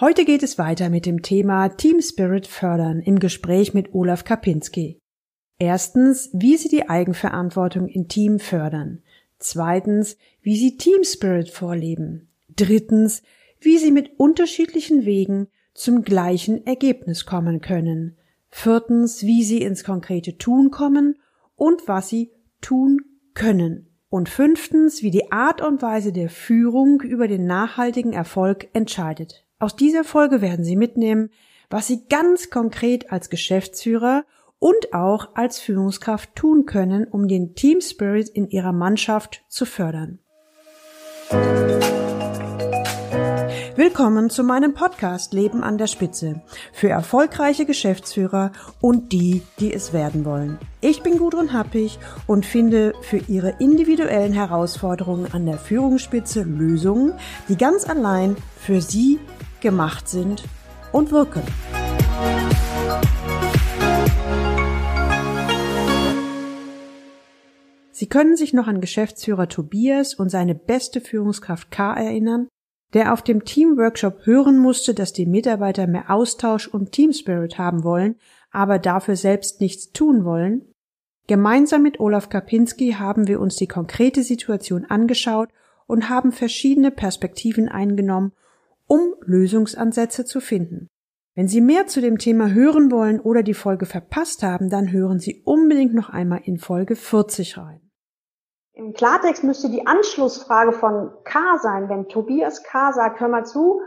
Heute geht es weiter mit dem Thema Team Spirit fördern im Gespräch mit Olaf Kapinski. Erstens, wie Sie die Eigenverantwortung im Team fördern. Zweitens, wie Sie Team Spirit vorleben. Drittens, wie Sie mit unterschiedlichen Wegen zum gleichen Ergebnis kommen können. Viertens, wie Sie ins konkrete Tun kommen und was Sie tun können. Und fünftens, wie die Art und Weise der Führung über den nachhaltigen Erfolg entscheidet. Aus dieser Folge werden Sie mitnehmen, was Sie ganz konkret als Geschäftsführer und auch als Führungskraft tun können, um den Team Spirit in Ihrer Mannschaft zu fördern. Willkommen zu meinem Podcast Leben an der Spitze für erfolgreiche Geschäftsführer und die, die es werden wollen. Ich bin Gudrun Happich und finde für Ihre individuellen Herausforderungen an der Führungsspitze Lösungen, die ganz allein für Sie gemacht sind und wirken. Sie können sich noch an Geschäftsführer Tobias und seine beste Führungskraft K. erinnern, der auf dem Teamworkshop hören musste, dass die Mitarbeiter mehr Austausch und Teamspirit haben wollen, aber dafür selbst nichts tun wollen? Gemeinsam mit Olaf Kapinski haben wir uns die konkrete Situation angeschaut und haben verschiedene Perspektiven eingenommen, um Lösungsansätze zu finden. Wenn Sie mehr zu dem Thema hören wollen oder die Folge verpasst haben, dann hören Sie unbedingt noch einmal in Folge 40 rein. Im Klartext müsste die Anschlussfrage von K sein, wenn Tobias K sagt, hör mal zu,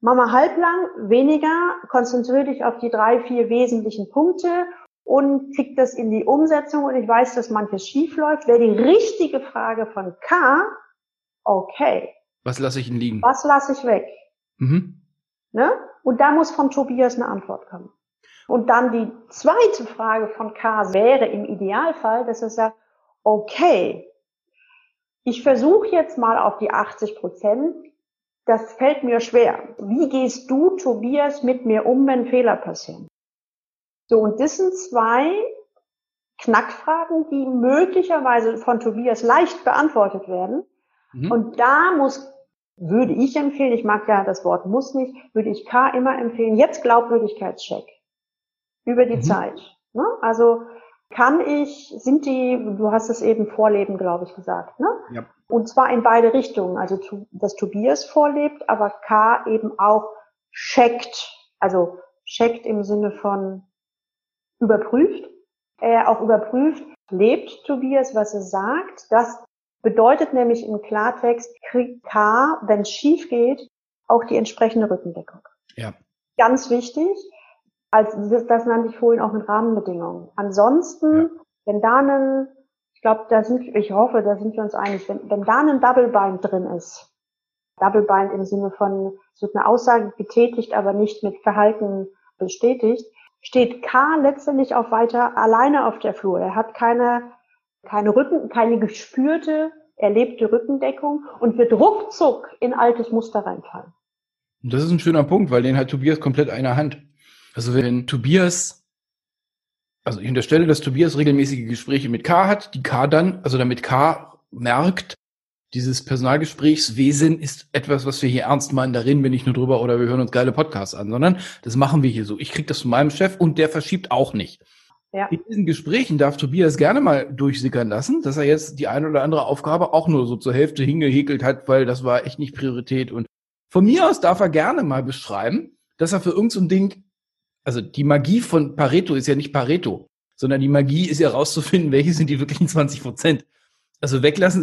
mach mal halblang, weniger, konzentriere dich auf die 3, 4 wesentlichen Punkte und krieg das in die Umsetzung und ich weiß, dass manches schief läuft, wäre die richtige Frage von K, okay. Was lasse ich denn liegen? Was lasse ich weg? Mhm. Ne? Und da muss von Tobias eine Antwort kommen. Und dann die zweite Frage von K wäre im Idealfall, dass er sagt, okay, ich versuche jetzt mal auf die 80%, das fällt mir schwer. Wie gehst du, Tobias, mit mir um, wenn Fehler passieren? So, und das sind 2 Knackfragen, die möglicherweise von Tobias leicht beantwortet werden. Mhm. Und da würde ich empfehlen, ich mag ja das Wort muss nicht, würde ich K immer empfehlen, jetzt Glaubwürdigkeitscheck über die Zeit. Ne? Also, du hast es eben vorleben, glaube ich, gesagt, ne? Ja. Und zwar in beide Richtungen, also dass Tobias vorlebt, aber K eben auch checkt, also checkt im Sinne von überprüft, auch überprüft, lebt Tobias, was er sagt. Das bedeutet nämlich im Klartext, kriegt K, wenn es schief geht, auch die entsprechende Rückendeckung. Ja. Ganz wichtig. Das nannte ich vorhin auch mit Rahmenbedingungen. Ansonsten, wenn da da sind wir uns einig, wenn da ein Double-Bind drin ist, Double-Bind im Sinne von, es wird eine Aussage getätigt, aber nicht mit Verhalten bestätigt, steht K letztendlich auch weiter alleine auf der Flur. Er hat keine gespürte, erlebte Rückendeckung und wird ruckzuck in altes Muster reinfallen. Und das ist ein schöner Punkt, weil den hat Tobias komplett einer Hand. Also wenn Tobias, also ich unterstelle, dass Tobias regelmäßige Gespräche mit K hat, die K dann, also damit K merkt, dieses Personalgesprächswesen ist etwas, was wir hier ernst meinen, da reden wir nicht nur drüber oder wir hören uns geile Podcasts an, sondern das machen wir hier so. Ich kriege das von meinem Chef und der verschiebt auch nicht. Ja. In diesen Gesprächen darf Tobias gerne mal durchsickern lassen, dass er jetzt die eine oder andere Aufgabe auch nur so zur Hälfte hingehäkelt hat, weil das war echt nicht Priorität. Und von mir aus darf er gerne mal beschreiben, dass er für irgend so ein Ding, also die Magie von Pareto ist ja nicht Pareto, sondern die Magie ist ja rauszufinden, welche sind die wirklichen 20%. Also weglassen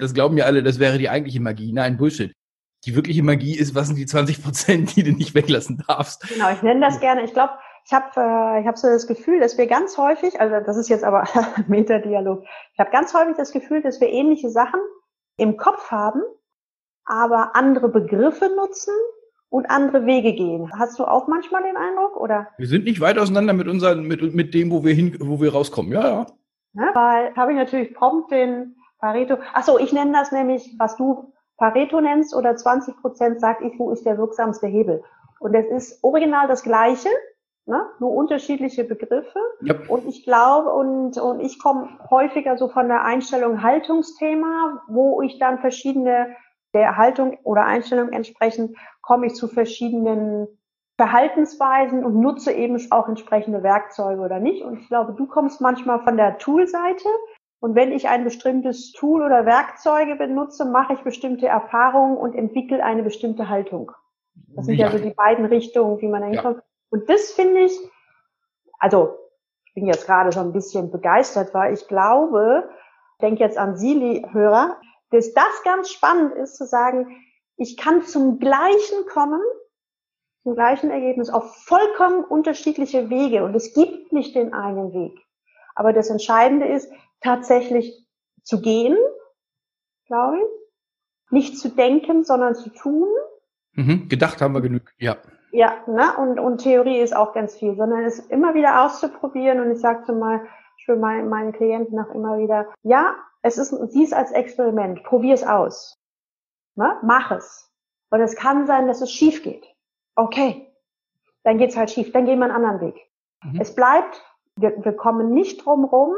das glauben ja alle, das wäre die eigentliche Magie. Nein, Bullshit. Die wirkliche Magie ist, was sind die 20%, die du nicht weglassen darfst? Genau, ich nenne das gerne. Ich glaube, ich habe so das Gefühl, dass wir ganz häufig, also das ist jetzt aber Metadialog, ich habe ganz häufig das Gefühl, dass wir ähnliche Sachen im Kopf haben, aber andere Begriffe nutzen und andere Wege gehen. Hast du auch manchmal den Eindruck, oder? Wir sind nicht weit auseinander mit unseren, mit dem, wo wir rauskommen. Ja, ja. Ne? Weil habe ich natürlich prompt den Pareto. Achso, ich nenne das nämlich, was du Pareto nennst oder 20%, sag ich, wo ist der wirksamste Hebel? Und das ist original das Gleiche, ne? Nur unterschiedliche Begriffe. Ja. Und ich glaube, und ich komme häufiger so von der Einstellung Haltungsthema, wo ich dann verschiedene der Haltung oder Einstellung entsprechend komme ich zu verschiedenen Verhaltensweisen und nutze eben auch entsprechende Werkzeuge oder nicht. Und ich glaube, du kommst manchmal von der Tool-Seite. Und wenn ich ein bestimmtes Tool oder Werkzeuge benutze, mache ich bestimmte Erfahrungen und entwickle eine bestimmte Haltung. Das sind ja so die beiden Richtungen, wie man da hinkommt. Ja. Und das finde ich, also ich bin jetzt gerade so ein bisschen begeistert, weil ich glaube, ich denke jetzt an Sili-Hörer, dass das ganz spannend ist, zu sagen, ich kann zum Gleichen kommen, zum gleichen Ergebnis, auf vollkommen unterschiedliche Wege. Und es gibt nicht den einen Weg. Aber das Entscheidende ist, tatsächlich zu gehen, glaube ich. Nicht zu denken, sondern zu tun. Mhm, gedacht haben wir genug, ja. Ja, ne? Und Theorie ist auch ganz viel, sondern es immer wieder auszuprobieren. Und ich sage so mal, ich will meinen Klienten auch immer wieder, ja, es ist, sieh es als Experiment, probier es aus. Ne? Mach es. Und es kann sein, dass es schief geht. Okay, dann geht's halt schief, dann gehen wir einen anderen Weg. Mhm. Es bleibt, wir kommen nicht drum rum,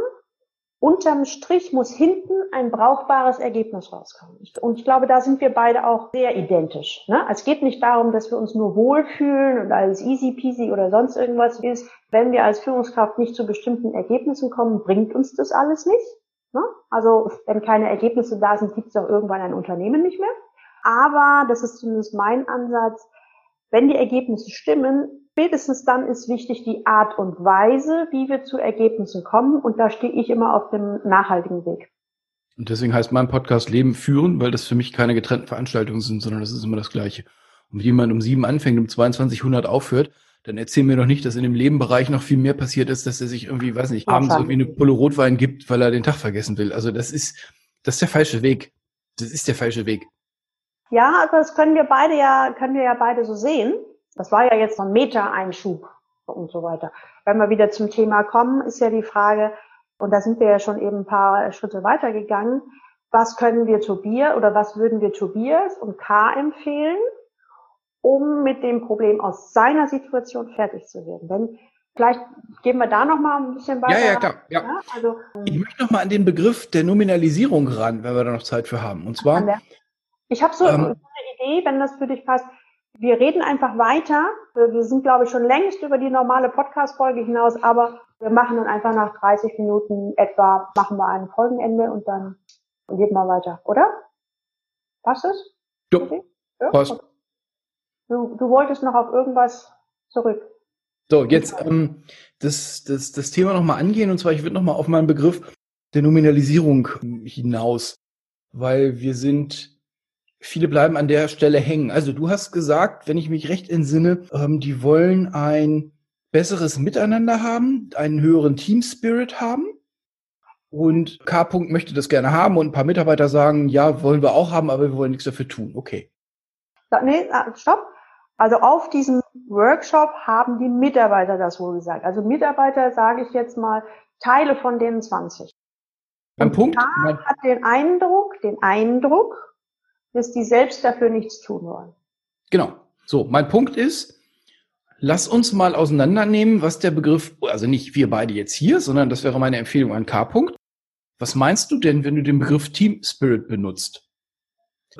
unterm Strich muss hinten ein brauchbares Ergebnis rauskommen. Und ich glaube, da sind wir beide auch sehr identisch. Ne? Es geht nicht darum, dass wir uns nur wohlfühlen und alles easy peasy oder sonst irgendwas ist. Wenn wir als Führungskraft nicht zu bestimmten Ergebnissen kommen, bringt uns das alles nicht. Ne? Also wenn keine Ergebnisse da sind, gibt es auch irgendwann ein Unternehmen nicht mehr. Aber, das ist zumindest mein Ansatz, wenn die Ergebnisse stimmen, spätestens dann ist wichtig die Art und Weise, wie wir zu Ergebnissen kommen. Und da stehe ich immer auf dem nachhaltigen Weg. Und deswegen heißt mein Podcast Leben führen, weil das für mich keine getrennten Veranstaltungen sind, sondern das ist immer das Gleiche. Und wenn jemand um 7 anfängt, um 22:00 aufhört, dann erzähl mir doch nicht, dass in dem Lebenbereich noch viel mehr passiert ist, dass er sich irgendwie, weiß nicht, abends irgendwie eine Pulle Rotwein gibt, weil er den Tag vergessen will. Also das ist der falsche Weg. Das ist der falsche Weg. Ja, also das können wir ja beide so sehen. Das war ja jetzt so ein Meta-Einschub und so weiter. Wenn wir wieder zum Thema kommen, ist ja die Frage, und da sind wir ja schon eben ein paar Schritte weitergegangen, was können wir Tobias oder was würden wir Tobias und K. empfehlen, um mit dem Problem aus seiner Situation fertig zu werden? Denn vielleicht gehen wir da nochmal ein bisschen weiter. Ja, klar. Ja. Ja, also, ich möchte nochmal an den Begriff der Nominalisierung ran, wenn wir da noch Zeit für haben. Und zwar... Ich habe so eine Idee, wenn das für dich passt. Wir reden einfach weiter. Wir sind, glaube ich, schon längst über die normale Podcast-Folge hinaus, aber wir machen dann einfach nach 30 Minuten etwa, machen wir ein Folgenende und dann geht mal weiter, oder? Passt es? Ja, okay. Ja? Passt. Okay. Du wolltest noch auf irgendwas zurück. So, jetzt das Thema nochmal angehen, und zwar, ich würde nochmal auf meinen Begriff der Nominalisierung hinaus, weil viele bleiben an der Stelle hängen. Also du hast gesagt, wenn ich mich recht entsinne, die wollen ein besseres Miteinander haben, einen höheren Team-Spirit haben. Und K. möchte das gerne haben und ein paar Mitarbeiter sagen, ja, wollen wir auch haben, aber wir wollen nichts dafür tun. Okay. Nee, stopp. Also auf diesem Workshop haben die Mitarbeiter das wohl gesagt. Also Mitarbeiter, sage ich jetzt mal, Teile von den 20. Ein Punkt. K. hat den Eindruck, dass die selbst dafür nichts tun wollen. Genau. So, mein Punkt ist, lass uns mal auseinandernehmen, was der Begriff, also nicht wir beide jetzt hier, sondern das wäre meine Empfehlung an K. Was meinst du denn, wenn du den Begriff Team Spirit benutzt?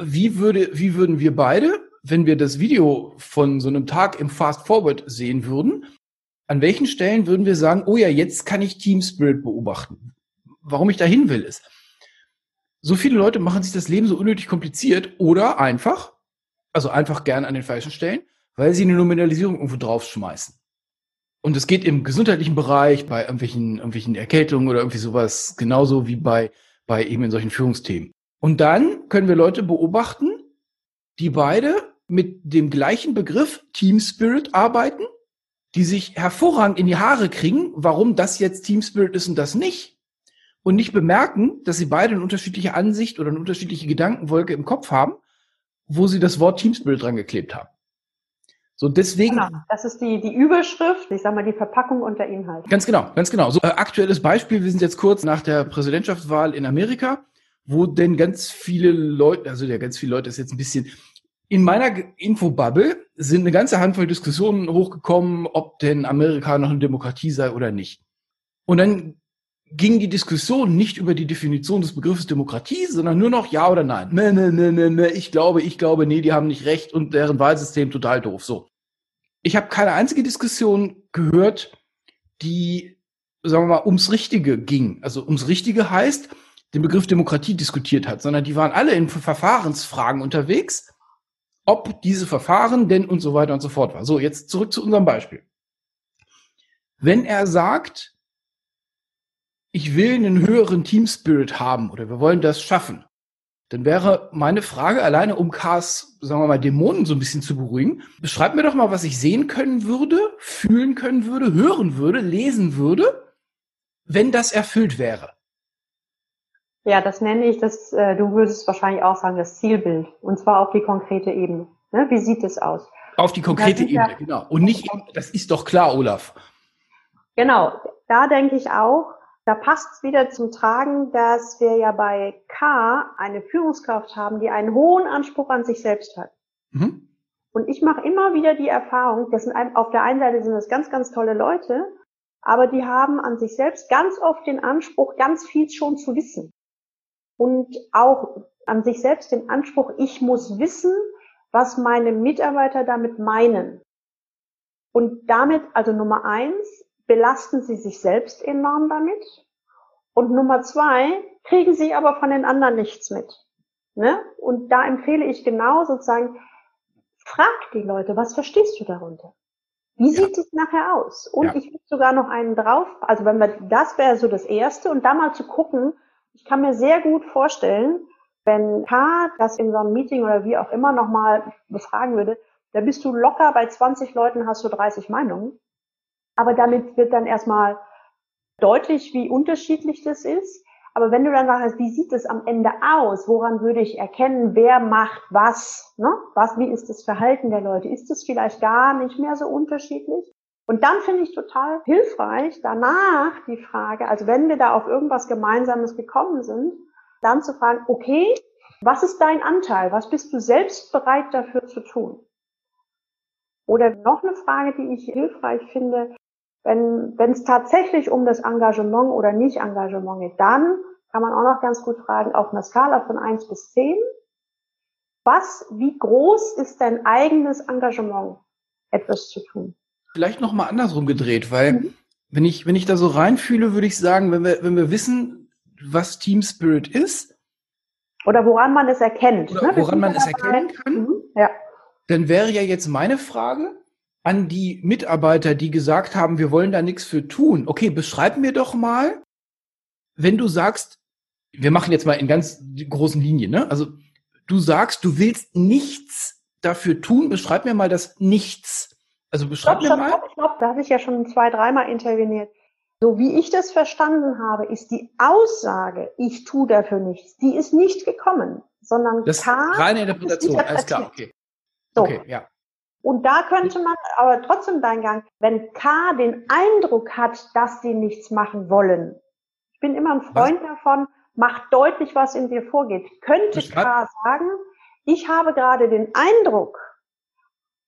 Wie würden wir beide, wenn wir das Video von so einem Tag im Fast Forward sehen würden, an welchen Stellen würden wir sagen, oh ja, jetzt kann ich Team Spirit beobachten? Warum ich dahin will, ist, so viele Leute machen sich das Leben so unnötig kompliziert oder einfach gern an den falschen Stellen, weil sie eine Nominalisierung irgendwo draufschmeißen. Und es geht im gesundheitlichen Bereich, bei irgendwelchen Erkältungen oder irgendwie sowas, genauso wie bei eben in solchen Führungsthemen. Und dann können wir Leute beobachten, die beide mit dem gleichen Begriff Team Spirit arbeiten, die sich hervorragend in die Haare kriegen, warum das jetzt Team Spirit ist und das nicht. Und nicht bemerken, dass sie beide eine unterschiedliche Ansicht oder eine unterschiedliche Gedankenwolke im Kopf haben, wo sie das Wort Team Spirit dran geklebt haben. So, deswegen. Genau, das ist die Überschrift, ich sag mal, die Verpackung und der Inhalt. Ganz genau. So, aktuelles Beispiel, wir sind jetzt kurz nach der Präsidentschaftswahl in Amerika, wo denn ganz viele Leute ist jetzt ein bisschen, in meiner Infobubble sind eine ganze Handvoll Diskussionen hochgekommen, ob denn Amerika noch eine Demokratie sei oder nicht. Und dann ging die Diskussion nicht über die Definition des Begriffes Demokratie, sondern nur noch ja oder nein. Nee, ich glaube, nee, die haben nicht recht und deren Wahlsystem total doof. So. Ich habe keine einzige Diskussion gehört, die, sagen wir mal, ums Richtige ging. Also ums Richtige heißt, den Begriff Demokratie diskutiert hat, sondern die waren alle in Verfahrensfragen unterwegs, ob diese Verfahren denn und so weiter und so fort war. So, jetzt zurück zu unserem Beispiel. Wenn er sagt, ich will einen höheren Teamspirit haben oder wir wollen das schaffen, dann wäre meine Frage alleine, um Ks, sagen wir mal, Dämonen so ein bisschen zu beruhigen, beschreib mir doch mal, was ich sehen können würde, fühlen können würde, hören würde, lesen würde, wenn das erfüllt wäre. Ja, das nenne ich das, du würdest wahrscheinlich auch sagen, das Zielbild. Und zwar auf die konkrete Ebene. Ne? Wie sieht es aus? Auf die konkrete Ebene, ja, genau. Und nicht, das ist doch klar, Olaf. Genau, da denke ich auch, da passt es wieder zum Tragen, dass wir ja bei K eine Führungskraft haben, die einen hohen Anspruch an sich selbst hat. Mhm. Und ich mache immer wieder die Erfahrung, das sind auf der einen Seite sind das ganz, ganz tolle Leute, aber die haben an sich selbst ganz oft den Anspruch, ganz viel schon zu wissen. Und auch an sich selbst den Anspruch, ich muss wissen, was meine Mitarbeiter damit meinen. Und damit, also Nummer 1, belasten sie sich selbst enorm damit. Und Nummer 2, kriegen sie aber von den anderen nichts mit. Ne? Und da empfehle ich genau sozusagen, frag die Leute, was verstehst du darunter? Wie sieht es nachher aus? Und ich will sogar noch einen drauf, also wenn wir, das wäre so das Erste, und da mal zu gucken, ich kann mir sehr gut vorstellen, wenn K das in so einem Meeting oder wie auch immer nochmal befragen würde, da bist du locker bei 20 Leuten, hast du 30 Meinungen. Aber damit wird dann erstmal deutlich, wie unterschiedlich das ist. Aber wenn du dann sagst, wie sieht es am Ende aus? Woran würde ich erkennen, wer macht was? Ne? Was, wie ist das Verhalten der Leute? Ist es vielleicht gar nicht mehr so unterschiedlich? Und dann finde ich total hilfreich, danach die Frage, also wenn wir da auf irgendwas Gemeinsames gekommen sind, dann zu fragen, okay, was ist dein Anteil? Was bist du selbst bereit dafür zu tun? Oder noch eine Frage, die ich hilfreich finde, wenn es tatsächlich um das Engagement oder Nicht-Engagement geht, dann kann man auch noch ganz gut fragen, auf einer Skala von 1 bis 10, wie groß ist dein eigenes Engagement, etwas zu tun? Vielleicht nochmal andersrum gedreht, weil wenn ich da so reinfühle, würde ich sagen, wenn wir wissen, was Team Spirit ist. Oder woran man es erkennt. Oder woran man es erkennen kann. Ja. Dann wäre ja jetzt meine Frage an die Mitarbeiter, die gesagt haben, wir wollen da nichts für tun. Okay, beschreib mir doch mal, wenn du sagst, wir machen jetzt mal in ganz großen Linien, ne? Also du sagst, du willst nichts dafür tun, beschreib mir mal das Nichts. Also beschreib mir mal. Stopp, da habe ich ja schon 2-3 Mal interveniert. So wie ich das verstanden habe, ist die Aussage, ich tue dafür nichts, die ist nicht gekommen, sondern das reine Interpretation, alles klar, okay. So. Okay, ja. Und da könnte man aber trotzdem deinen Gang, wenn K den Eindruck hat, dass sie nichts machen wollen. Ich bin immer ein Freund davon, mach deutlich, was in dir vorgeht. Könnte K sagen, ich habe gerade den Eindruck,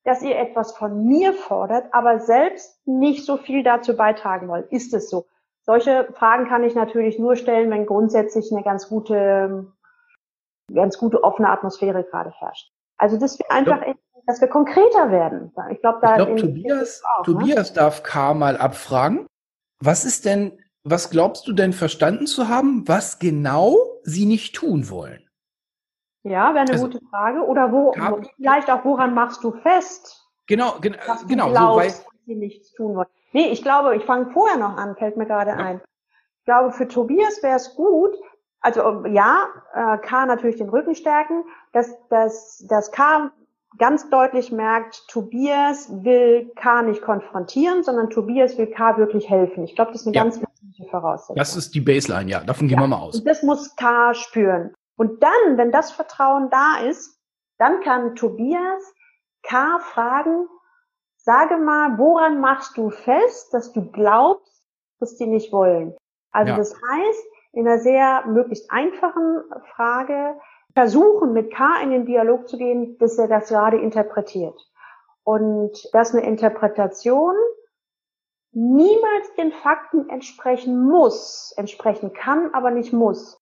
dass ihr etwas von mir fordert, aber selbst nicht so viel dazu beitragen wollt. Ist es so? Solche Fragen kann ich natürlich nur stellen, wenn grundsätzlich eine ganz gute offene Atmosphäre gerade herrscht. Also dass wir einfach, dass wir konkreter werden. Ich glaube, Tobias darf K mal abfragen. Was glaubst du denn verstanden zu haben, was genau sie nicht tun wollen? Ja, wäre eine gute Frage. Oder vielleicht auch, woran machst du fest? Genau. Glaubst, dass sie nichts tun wollen. Nee, ich glaube, ich fange vorher noch an, fällt mir gerade ein. Ich glaube, für Tobias wäre es gut, also ja, K natürlich den Rücken stärken, dass K ganz deutlich merkt, Tobias will K nicht konfrontieren, sondern Tobias will K wirklich helfen. Ich glaube, das ist eine ganz wichtige Voraussetzung. Das ist die Baseline, ja. Davon gehen wir mal aus. Und das muss K spüren. Und dann, wenn das Vertrauen da ist, dann kann Tobias K. fragen, sage mal, woran machst du fest, dass du glaubst, dass die nicht wollen? Also das heißt, in einer sehr möglichst einfachen Frage versuchen, mit K in den Dialog zu gehen, dass er das gerade interpretiert. Und dass eine Interpretation niemals den Fakten entsprechen muss, entsprechen kann, aber nicht muss.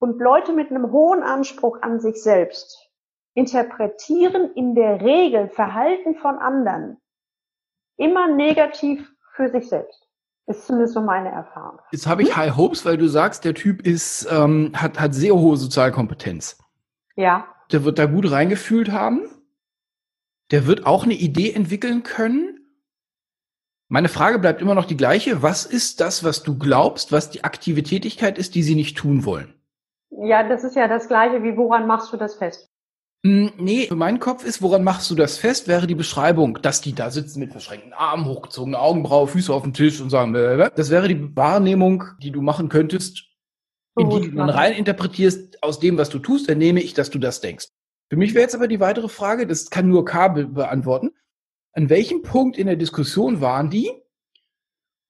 Und Leute mit einem hohen Anspruch an sich selbst interpretieren in der Regel Verhalten von anderen immer negativ für sich selbst. Ist zumindest so meine Erfahrung. Jetzt habe ich High Hopes, weil du sagst, der Typ ist hat sehr hohe Sozialkompetenz. Ja. Der wird da gut reingefühlt haben. Der wird auch eine Idee entwickeln können. Meine Frage bleibt immer noch die gleiche. Was ist das, was du glaubst, was die aktive Tätigkeit ist, die sie nicht tun wollen? Ja, das ist ja das Gleiche wie, woran machst du das fest? Nee, mein Kopf ist, woran machst du das fest, wäre die Beschreibung, dass die da sitzen mit verschränkten Armen, hochgezogenen Augenbrauen, Füße auf dem Tisch und sagen, blablabla. Das wäre die Wahrnehmung, die du machen könntest, in die du dann rein interpretierst, aus dem, was du tust, entnehme ich, dass du das denkst. Für mich wäre jetzt aber die weitere Frage, das kann nur K. beantworten, an welchem Punkt in der Diskussion waren die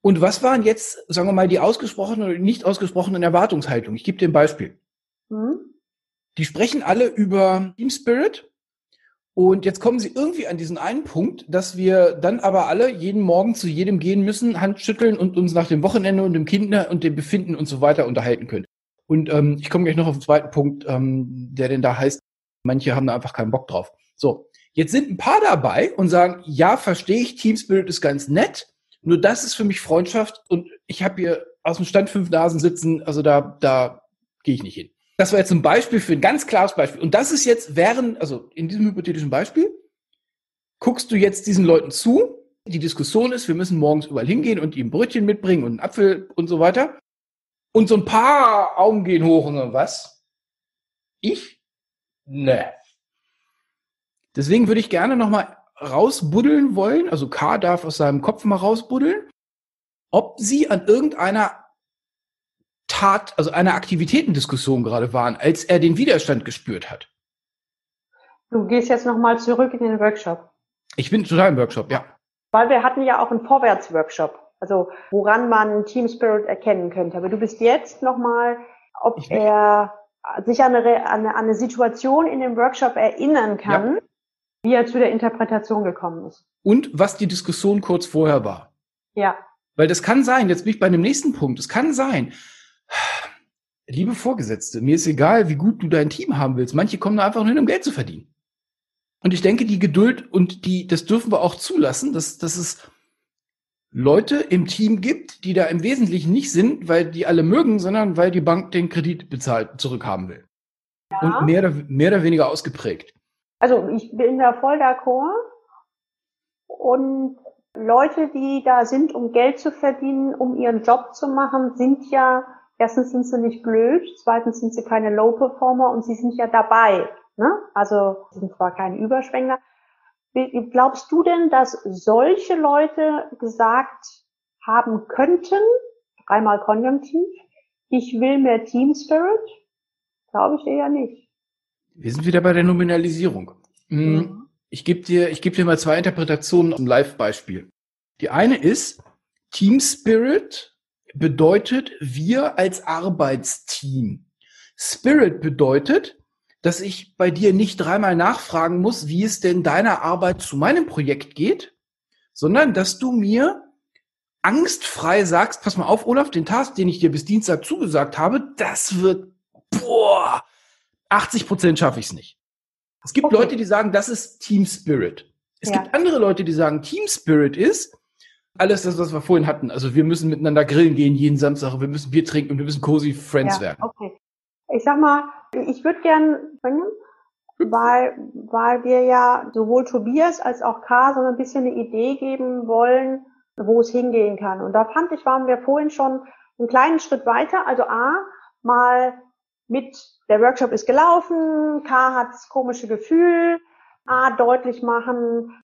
und was waren jetzt, sagen wir mal, die ausgesprochenen oder nicht ausgesprochenen Erwartungshaltungen? Ich gebe dir ein Beispiel. Die sprechen alle über Team Spirit und jetzt kommen sie irgendwie an diesen einen Punkt, dass wir dann aber alle jeden Morgen zu jedem gehen müssen, Hand schütteln und uns nach dem Wochenende und dem Kinder und dem Befinden und so weiter unterhalten können. Und ich komme gleich noch auf den zweiten Punkt, der denn da heißt, manche haben da einfach keinen Bock drauf. So, jetzt sind ein paar dabei und sagen, ja, verstehe ich, Team Spirit ist ganz nett, nur das ist für mich Freundschaft und ich habe hier aus dem Stand 5 Nasen sitzen, also da gehe ich nicht hin. Das war jetzt ein Beispiel für ein ganz klares Beispiel. Und das ist jetzt also in diesem hypothetischen Beispiel, guckst du jetzt diesen Leuten zu, die Diskussion ist, wir müssen morgens überall hingehen und ihm Brötchen mitbringen und einen Apfel und so weiter. Und so ein paar Augen gehen hoch und so was. Ich? Ne. Deswegen würde ich gerne nochmal rausbuddeln wollen, also K. darf aus seinem Kopf mal rausbuddeln, ob sie an irgendeiner Tat, also einer Aktivitätendiskussion gerade waren, als er den Widerstand gespürt hat. Du gehst jetzt nochmal zurück in den Workshop. Ich bin total im Workshop, ja. Weil wir hatten ja auch einen Vorwärtsworkshop, also woran man Team Spirit erkennen könnte. Aber du bist jetzt nochmal, ob er sich an eine Situation in dem Workshop erinnern kann, ja, wie er zu der Interpretation gekommen ist. Und was die Diskussion kurz vorher war. Ja. Weil das kann sein, jetzt bin ich bei dem nächsten Punkt, es kann sein, liebe Vorgesetzte, mir ist egal, wie gut du dein Team haben willst. Manche kommen da einfach nur hin, um Geld zu verdienen. Und ich denke, die Geduld und das dürfen wir auch zulassen, dass es Leute im Team gibt, die da im Wesentlichen nicht sind, weil die alle mögen, sondern weil die Bank den Kredit bezahlt zurückhaben will. Ja. Und mehr oder weniger ausgeprägt. Also ich bin da voll d'accord. Und Leute, die da sind, um Geld zu verdienen, um ihren Job zu machen, sind ja, erstens sind sie nicht blöd, zweitens sind sie keine Low-Performer und sie sind ja dabei, ne? Also sie sind zwar keine Überschwängler. Glaubst du denn, dass solche Leute gesagt haben könnten, dreimal konjunktiv, ich will mehr Team Spirit? Glaube ich eher nicht. Wir sind wieder bei der Nominalisierung. Mhm. Ich gebe dir mal zwei Interpretationen zum Live-Beispiel. Die eine ist, Team Spirit bedeutet wir als Arbeitsteam. Spirit bedeutet, dass ich bei dir nicht dreimal nachfragen muss, wie es denn deiner Arbeit zu meinem Projekt geht, sondern dass du mir angstfrei sagst, pass mal auf, Olaf, den Task, den ich dir bis Dienstag zugesagt habe, das wird, 80% schaffe ich es nicht. Es gibt Leute, die sagen, das ist Team Spirit. Es gibt andere Leute, die sagen, Team Spirit ist alles das, was wir vorhin hatten. Also wir müssen miteinander grillen gehen jeden Samstag, wir müssen Bier trinken und wir müssen cozy Friends werden. Okay. Ich sag mal, ich würde gern bringen, weil wir ja sowohl Tobias als auch K. so ein bisschen eine Idee geben wollen, wo es hingehen kann. Und da fand ich, waren wir vorhin schon einen kleinen Schritt weiter. Also A, mal mit, der Workshop ist gelaufen, K. hat das komische Gefühl, A. deutlich machen,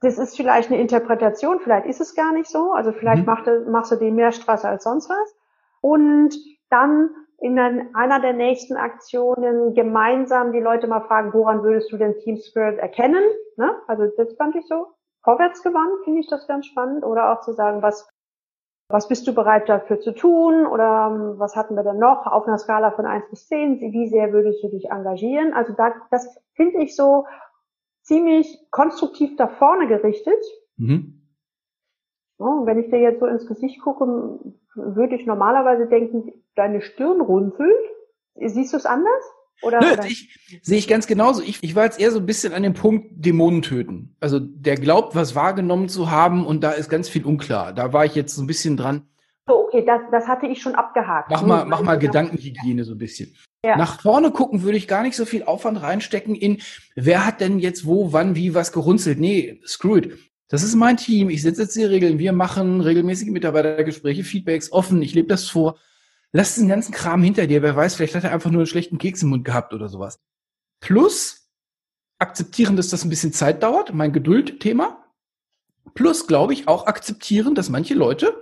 das ist vielleicht eine Interpretation, vielleicht ist es gar nicht so, also vielleicht machst du dem mehr Stress als sonst was. Und dann in einer der nächsten Aktionen gemeinsam die Leute mal fragen, woran würdest du den Team Spirit erkennen? Ne? Also das fand ich so vorwärtsgewandt, finde ich das ganz spannend. Oder auch zu sagen, was bist du bereit dafür zu tun? Oder was hatten wir denn noch auf einer Skala von 1 bis 10? Wie sehr würdest du dich engagieren? Also das finde ich so ziemlich konstruktiv da vorne gerichtet, Wenn ich dir jetzt so ins Gesicht gucke, würde ich normalerweise denken, deine Stirn runzelt. Siehst du es anders? Oder? Nö, sehe ich ganz genauso. Ich war jetzt eher so ein bisschen an dem Punkt Dämonen töten. Also der glaubt, was wahrgenommen zu haben und da ist ganz viel unklar. Da war ich jetzt so ein bisschen dran. Oh, okay, das hatte ich schon abgehakt. Mach mal Gedankenhygiene so ein bisschen. Ja. Nach vorne gucken würde ich gar nicht so viel Aufwand reinstecken in, wer hat denn jetzt wo, wann, wie, was gerunzelt. Nee, screw it. Das ist mein Team. Ich setze jetzt die Regeln. Wir machen regelmäßige Mitarbeitergespräche, Feedbacks offen. Ich lebe das vor. Lass den ganzen Kram hinter dir. Wer weiß, vielleicht hat er einfach nur einen schlechten Keks im Mund gehabt oder sowas. Plus akzeptieren, dass das ein bisschen Zeit dauert. Mein Geduld-Thema. Plus, glaube ich, auch akzeptieren, dass manche Leute,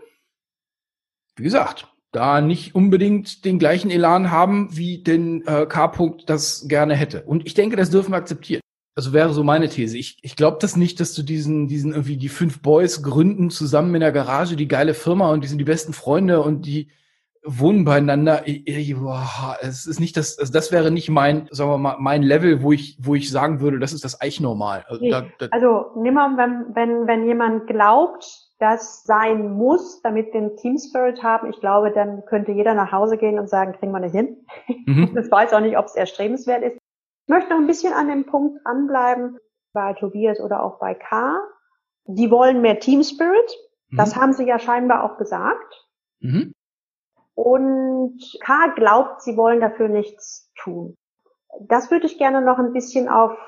wie gesagt, da nicht unbedingt den gleichen Elan haben, wie den K-Punkt das gerne hätte. Und ich denke, das dürfen wir akzeptieren. Also wäre so meine These. Ich glaube das nicht, dass du diesen irgendwie die 5 Boys gründen zusammen in der Garage die geile Firma und die sind die besten Freunde und die wohnen beieinander. Es ist nicht das, also das wäre nicht mein, sagen wir mal, mein Level, wo ich sagen würde, das ist das Eichnormal. Also, nee. Also nimm mal, wenn jemand glaubt, das sein muss, damit wir einen Team Spirit haben. Ich glaube, dann könnte jeder nach Hause gehen und sagen, kriegen wir nicht hin. Mhm. Das weiß auch nicht, ob es erstrebenswert ist. Ich möchte noch ein bisschen an dem Punkt anbleiben, bei Tobias oder auch bei K. Die wollen mehr Team Spirit. Das haben sie ja scheinbar auch gesagt. Mhm. Und K glaubt, sie wollen dafür nichts tun. Das würde ich gerne noch ein bisschen auf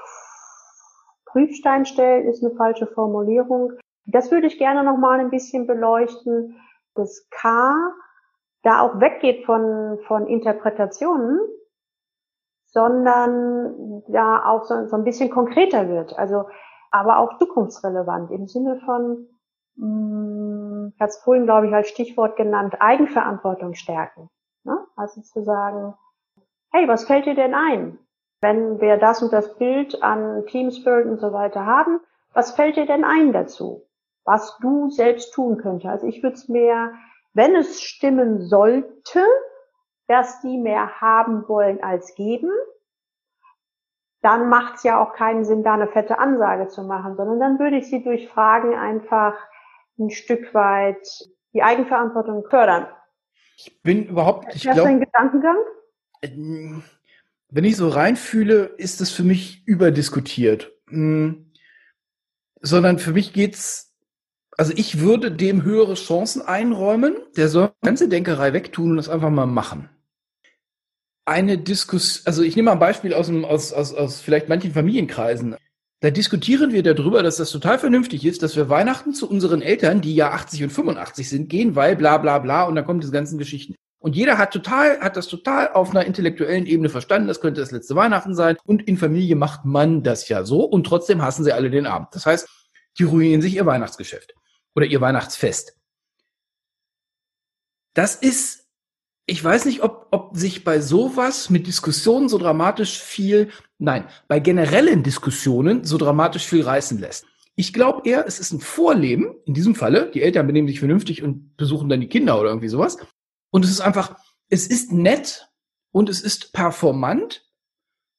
Prüfstein stellen, ist eine falsche Formulierung. Das würde ich gerne nochmal ein bisschen beleuchten, dass K da auch weggeht von Interpretationen, sondern da auch so ein bisschen konkreter wird, also aber auch zukunftsrelevant im Sinne von, ich hatte es vorhin, glaube ich, als Stichwort genannt, Eigenverantwortung stärken. Ne? Also zu sagen, hey, was fällt dir denn ein, wenn wir das und das Bild an Team Spirit und so weiter haben? Was fällt dir denn ein dazu, was du selbst tun könntest? Also ich würde es mehr, wenn es stimmen sollte, dass die mehr haben wollen als geben, dann macht es ja auch keinen Sinn, da eine fette Ansage zu machen, sondern dann würde ich sie durch Fragen einfach ein Stück weit die Eigenverantwortung fördern. Hast du einen Gedankengang? Wenn ich so reinfühle, ist das für mich überdiskutiert. Sondern für mich geht's, also ich würde dem höhere Chancen einräumen, der soll die ganze Denkerei wegtun und das einfach mal machen. Eine Diskussion, also ich nehme mal ein Beispiel aus vielleicht manchen Familienkreisen. Da diskutieren wir darüber, dass das total vernünftig ist, dass wir Weihnachten zu unseren Eltern, die ja 80 und 85 sind, gehen, weil bla bla bla und dann kommen diese ganzen Geschichten. Und jeder hat das total auf einer intellektuellen Ebene verstanden, das könnte das letzte Weihnachten sein. Und in Familie macht man das ja so und trotzdem hassen sie alle den Abend. Das heißt, die ruinieren sich ihr Weihnachtsgeschäft oder ihr Weihnachtsfest. Das ist, ich weiß nicht, ob sich bei sowas mit Diskussionen so dramatisch viel, nein, bei generellen Diskussionen so dramatisch viel reißen lässt. Ich glaube eher, es ist ein Vorleben, in diesem Falle, die Eltern benehmen sich vernünftig und besuchen dann die Kinder oder irgendwie sowas. Und es ist einfach, es ist nett und es ist performant,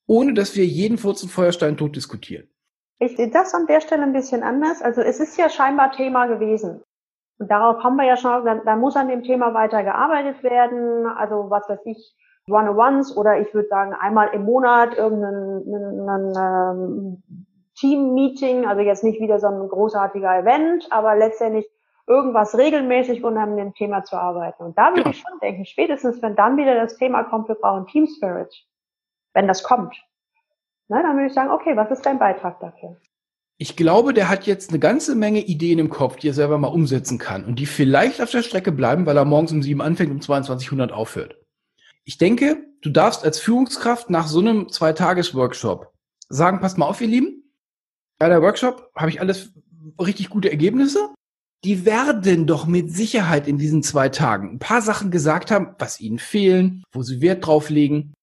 ohne dass wir jeden Furz und Feuerstein tot diskutieren. Ich sehe das an der Stelle ein bisschen anders. Also es ist ja scheinbar Thema gewesen. Und darauf haben wir ja schon, da muss an dem Thema weiter gearbeitet werden. Also was weiß ich, One-on-Ones oder ich würde sagen einmal im Monat irgendein Team-Meeting. Also jetzt nicht wieder so ein großartiger Event, aber letztendlich irgendwas regelmäßig und an dem Thema zu arbeiten. Und da würde ich schon denken, spätestens wenn dann wieder das Thema kommt, wir brauchen Team Spirit, wenn das kommt, ne, dann würde ich sagen, okay, was ist dein Beitrag dafür? Ich glaube, der hat jetzt eine ganze Menge Ideen im Kopf, die er selber mal umsetzen kann und die vielleicht auf der Strecke bleiben, weil er morgens um 7 anfängt und um 22:00 aufhört. Ich denke, du darfst als Führungskraft nach so einem 2-Tages-Workshop sagen, passt mal auf, ihr Lieben, bei der Workshop habe ich alles richtig gute Ergebnisse. Die werden doch mit Sicherheit in diesen 2 Tagen ein paar Sachen gesagt haben, was ihnen fehlen, wo sie Wert drauf legen.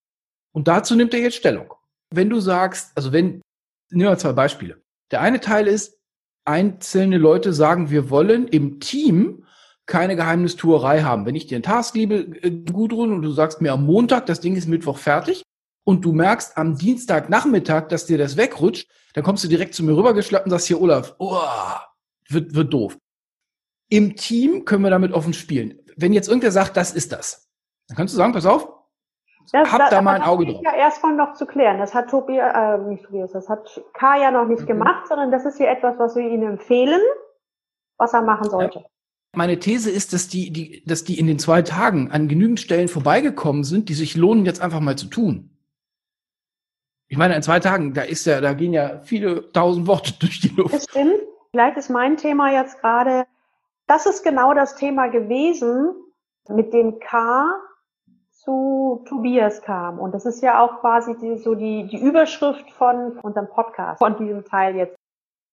Und dazu nimmt er jetzt Stellung. Wenn du sagst, nehmen wir 2 Beispiele. Der eine Teil ist, einzelne Leute sagen, wir wollen im Team keine Geheimnistuerei haben. Wenn ich dir einen Task liebe, Gudrun, und du sagst mir am Montag, das Ding ist Mittwoch fertig, und du merkst am Dienstagnachmittag, dass dir das wegrutscht, dann kommst du direkt zu mir rübergeschlappt und sagst hier, Olaf, wird doof. Im Team können wir damit offen spielen. Wenn jetzt irgendwer sagt, das ist das, dann kannst du sagen, pass auf, hab da mal ein Auge drauf. Das ist ja erstmal noch zu klären. Das hat das hat Kaya noch nicht gemacht, sondern das ist hier etwas, was wir Ihnen empfehlen, was er machen sollte. Ja. Meine These ist, dass die in den 2 Tagen an genügend Stellen vorbeigekommen sind, die sich lohnen, jetzt einfach mal zu tun. Ich meine, in 2 Tagen, da gehen ja viele tausend Worte durch die Luft. Das stimmt. Vielleicht ist mein Thema jetzt gerade, das ist genau das Thema gewesen, mit dem K zu Tobias kam. Und das ist ja auch quasi die Überschrift von unserem Podcast, von diesem Teil jetzt.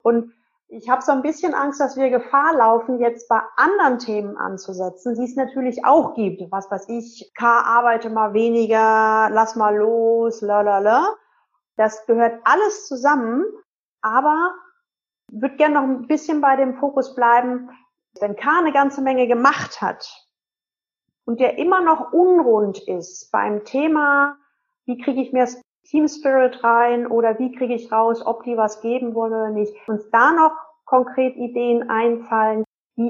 Und ich habe so ein bisschen Angst, dass wir Gefahr laufen, jetzt bei anderen Themen anzusetzen, die es natürlich auch gibt. Was weiß ich, K, arbeite mal weniger, lass mal los, lalala. Das gehört alles zusammen, aber ich würde gerne noch ein bisschen bei dem Fokus bleiben. Wenn K eine ganze Menge gemacht hat und der immer noch unrund ist beim Thema, wie kriege ich mehr Team Spirit rein oder wie kriege ich raus, ob die was geben wollen oder nicht. Uns da noch konkret Ideen einfallen,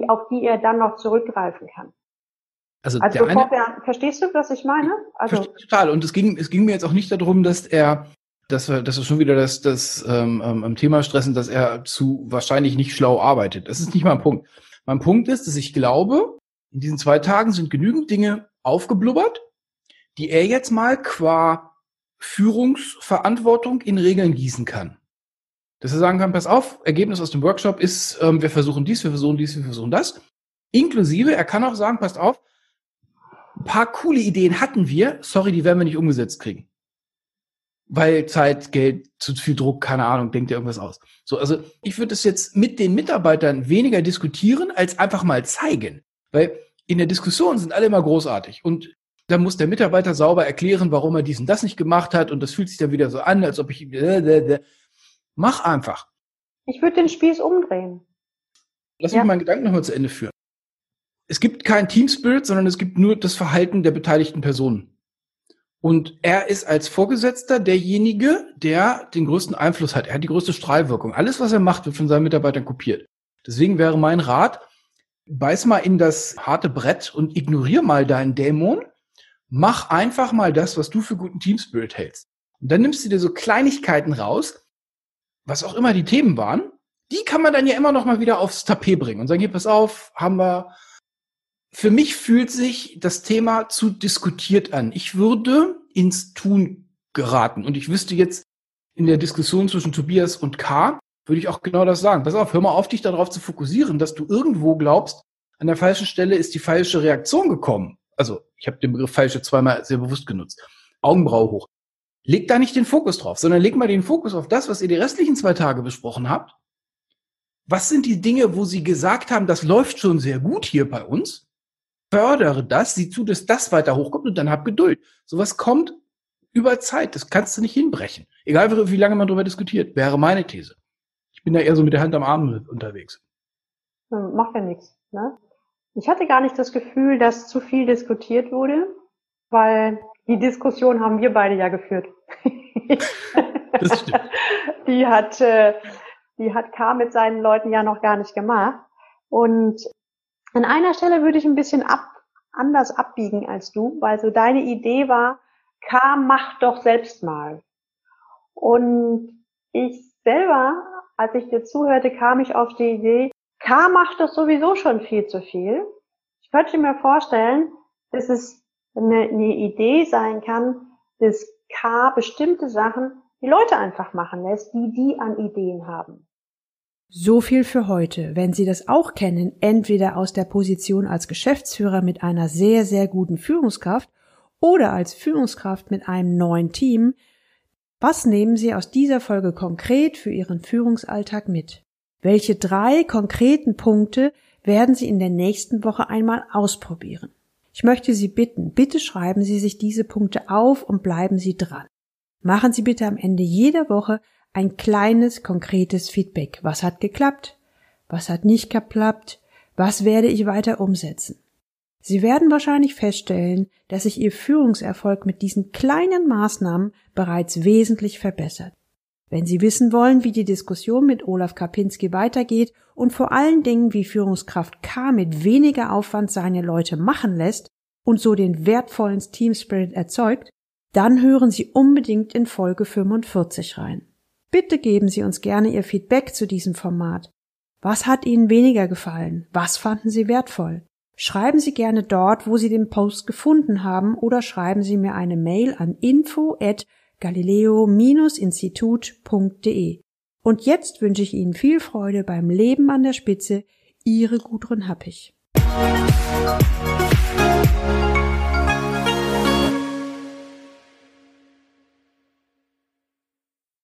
auf die er dann noch zurückgreifen kann. Also verstehst du, was ich meine? Also total. Und es ging mir jetzt auch nicht darum, dass er schon wieder das Thema stressen, dass er zu wahrscheinlich nicht schlau arbeitet. Das ist nicht mein Punkt. Mein Punkt ist, dass ich glaube, in diesen 2 Tagen sind genügend Dinge aufgeblubbert, die er jetzt mal qua Führungsverantwortung in Regeln gießen kann. Dass er sagen kann, pass auf, Ergebnis aus dem Workshop ist, wir versuchen dies, wir versuchen dies, wir versuchen das. Inklusive, er kann auch sagen, passt auf, ein paar coole Ideen hatten wir, sorry, die werden wir nicht umgesetzt kriegen. Weil Zeit, Geld, zu viel Druck, keine Ahnung, denkt ja irgendwas aus. So, also ich würde es jetzt mit den Mitarbeitern weniger diskutieren, als einfach mal zeigen. Weil in der Diskussion sind alle immer großartig und dann muss der Mitarbeiter sauber erklären, warum er dies und das nicht gemacht hat. Und das fühlt sich dann wieder so an, als ob ich... Mach einfach. Ich würde den Spieß umdrehen. Lass mich meinen Gedanken nochmal zu Ende führen. Es gibt kein Team Spirit, sondern es gibt nur das Verhalten der beteiligten Personen. Und er ist als Vorgesetzter derjenige, der den größten Einfluss hat. Er hat die größte Strahlwirkung. Alles, was er macht, wird von seinen Mitarbeitern kopiert. Deswegen wäre mein Rat, beiß mal in das harte Brett und ignoriere mal deinen Dämon. Mach einfach mal das, was du für guten Teamspirit hältst. Und dann nimmst du dir so Kleinigkeiten raus, was auch immer die Themen waren, die kann man dann ja immer noch mal wieder aufs Tapet bringen und sagen, hier, pass auf, haben wir... Für mich fühlt sich das Thema zu diskutiert an. Ich würde ins Tun geraten. Und ich wüsste jetzt, in der Diskussion zwischen Tobias und K., würde ich auch genau das sagen. Pass auf, hör mal auf, dich darauf zu fokussieren, dass du irgendwo glaubst, an der falschen Stelle ist die falsche Reaktion gekommen. Also, ich habe den Begriff falsche zweimal sehr bewusst genutzt. Augenbraue hoch. Leg da nicht den Fokus drauf, sondern leg mal den Fokus auf das, was ihr die restlichen 2 Tage besprochen habt. Was sind die Dinge, wo sie gesagt haben, das läuft schon sehr gut hier bei uns? Fördere das, sieh zu, dass das weiter hochkommt und dann hab Geduld. Sowas kommt über Zeit, das kannst du nicht hinbrechen. Egal, wie lange man darüber diskutiert, wäre meine These. Ich bin da eher so mit der Hand am Arm unterwegs. Macht ja nichts, ne? Ich hatte gar nicht das Gefühl, dass zu viel diskutiert wurde, weil die Diskussion haben wir beide ja geführt. Das stimmt. Die hat K. mit seinen Leuten ja noch gar nicht gemacht. Und an einer Stelle würde ich ein bisschen anders abbiegen als du, weil so deine Idee war, K. mach doch selbst mal. Und ich selber, als ich dir zuhörte, kam ich auf die Idee, K. macht doch sowieso schon viel zu viel. Ich könnte mir vorstellen, dass es eine Idee sein kann, dass K. bestimmte Sachen die Leute einfach machen lässt, die an Ideen haben. So viel für heute. Wenn Sie das auch kennen, entweder aus der Position als Geschäftsführer mit einer sehr, sehr guten Führungskraft oder als Führungskraft mit einem neuen Team, was nehmen Sie aus dieser Folge konkret für Ihren Führungsalltag mit? Welche 3 konkreten Punkte werden Sie in der nächsten Woche einmal ausprobieren? Ich möchte Sie bitten, bitte schreiben Sie sich diese Punkte auf und bleiben Sie dran. Machen Sie bitte am Ende jeder Woche ein kleines, konkretes Feedback. Was hat geklappt? Was hat nicht geklappt? Was werde ich weiter umsetzen? Sie werden wahrscheinlich feststellen, dass sich Ihr Führungserfolg mit diesen kleinen Maßnahmen bereits wesentlich verbessert. Wenn Sie wissen wollen, wie die Diskussion mit Olaf Kapinski weitergeht und vor allen Dingen, wie Führungskraft K mit weniger Aufwand seine Leute machen lässt und so den wertvollen Teamspirit erzeugt, dann hören Sie unbedingt in Folge 45 rein. Bitte geben Sie uns gerne Ihr Feedback zu diesem Format. Was hat Ihnen weniger gefallen? Was fanden Sie wertvoll? Schreiben Sie gerne dort, wo Sie den Post gefunden haben, oder schreiben Sie mir eine Mail an info@galileo-institut.de. Und jetzt wünsche ich Ihnen viel Freude beim Leben an der Spitze, Ihre Gudrun Happich.